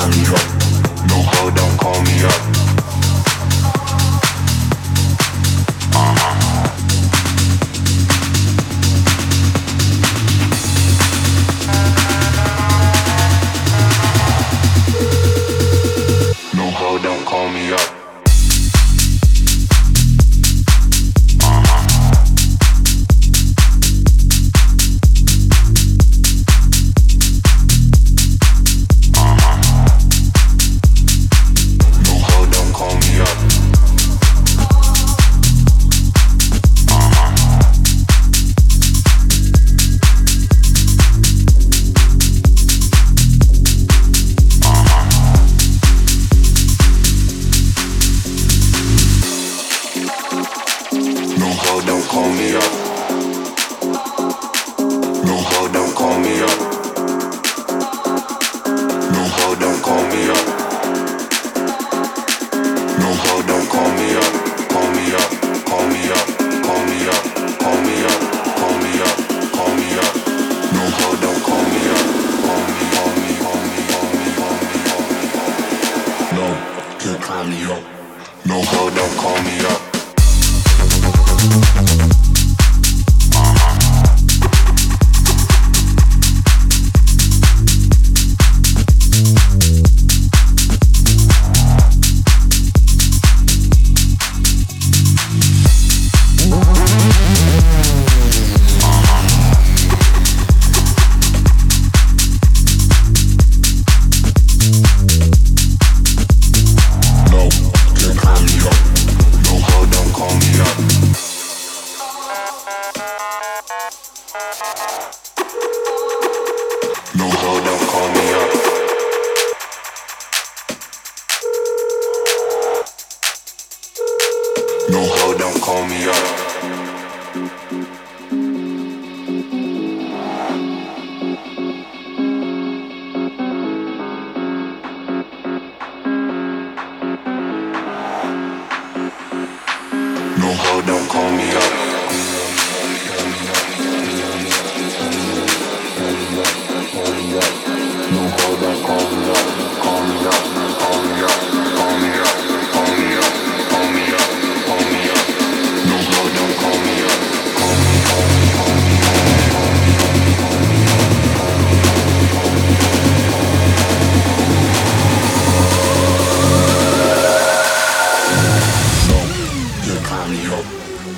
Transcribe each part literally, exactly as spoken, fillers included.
call me up. No ho, don't call me up. Uh-huh. No ho, don't call me up.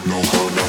No, no, no.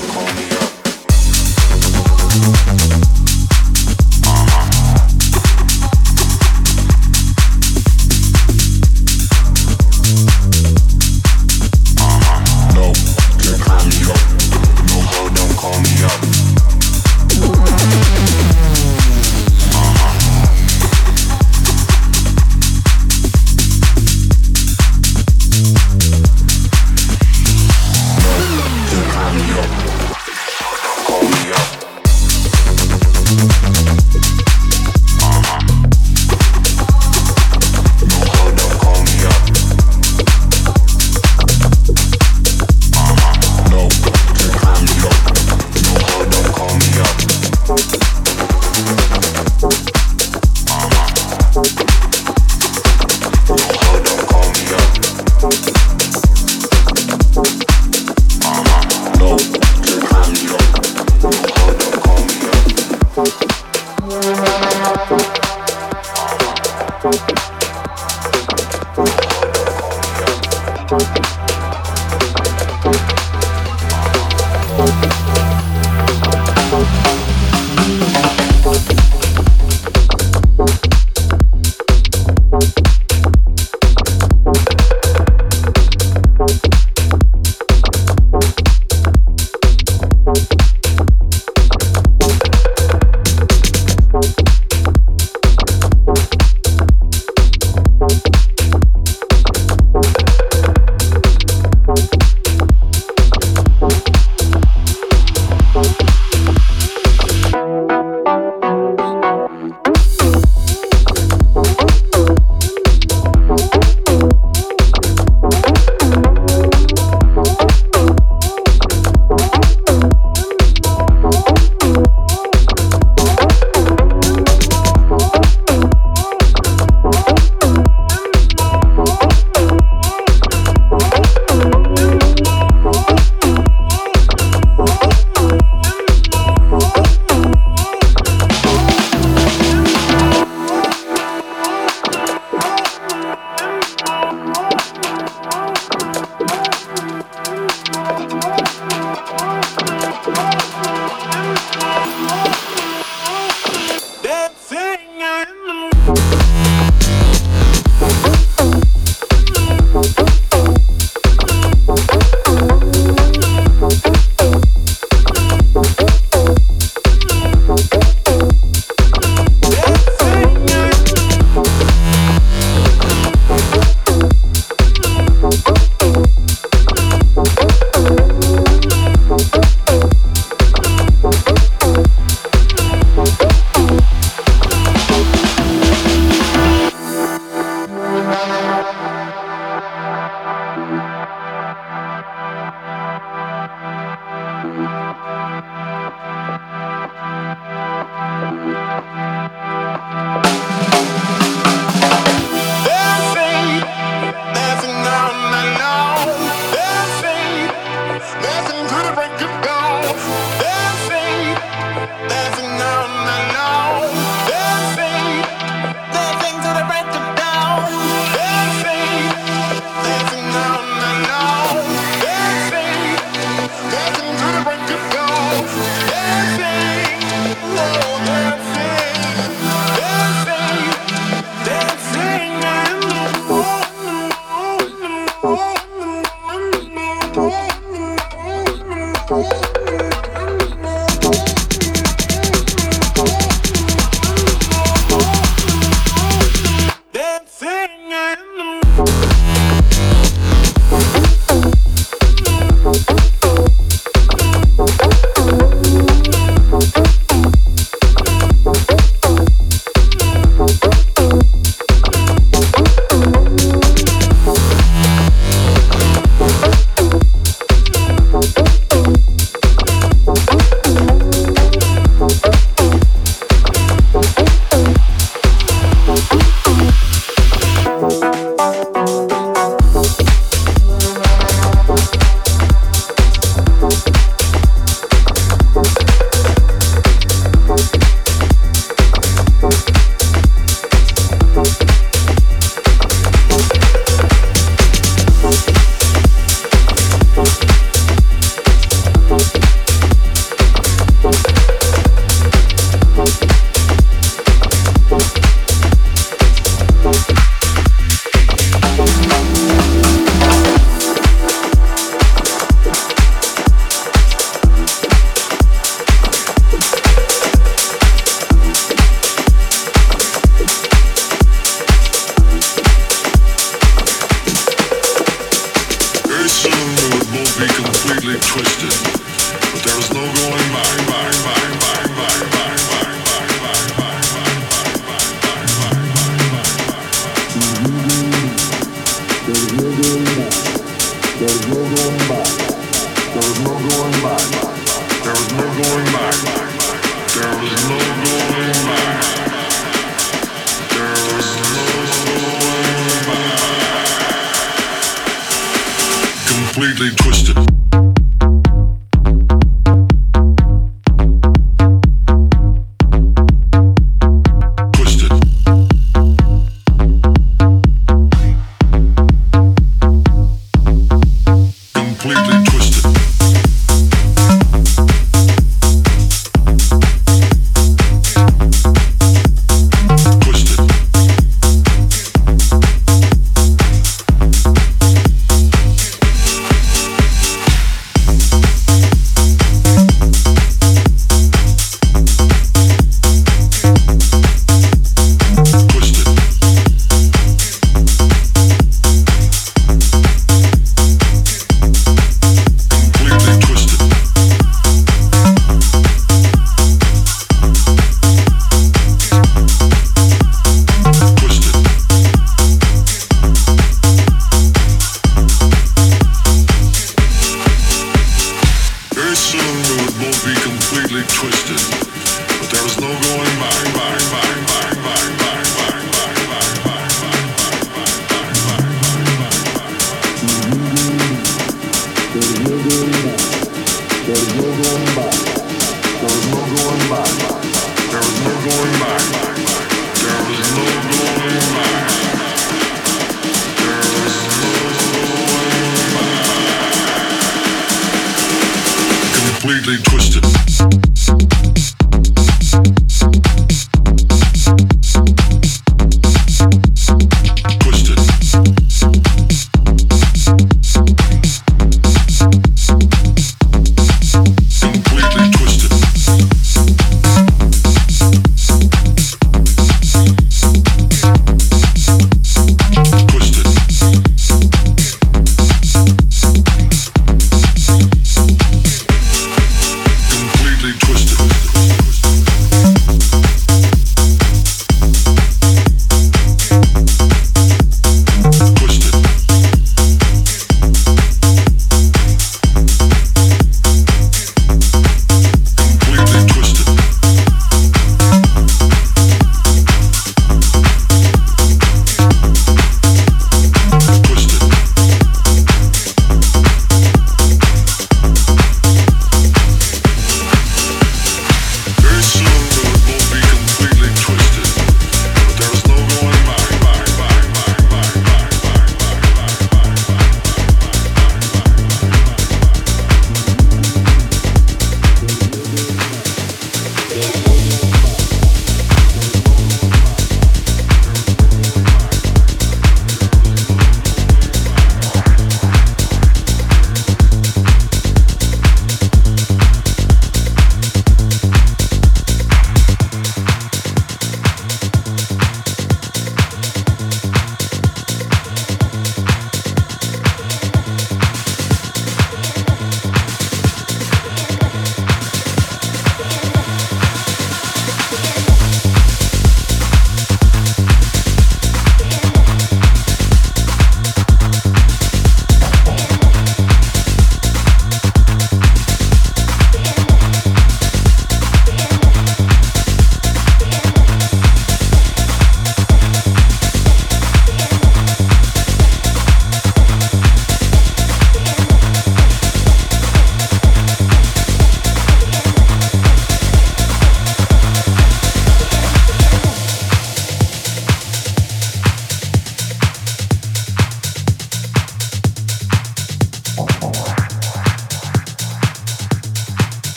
Completely twisted.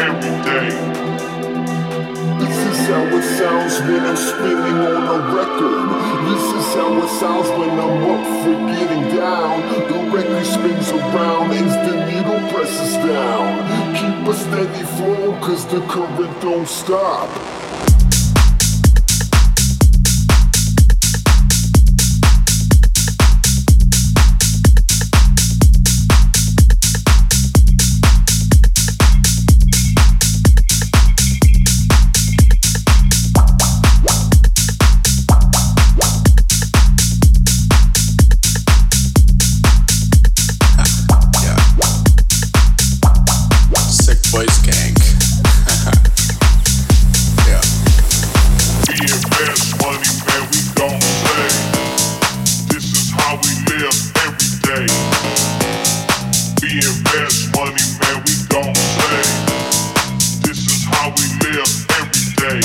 every day. This is how it sounds when I'm spinning on a record. This is how it sounds when I'm up for getting down. The record spins around as the needle presses down. Keep a steady flow, cause the current don't stop. Every day.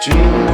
dream.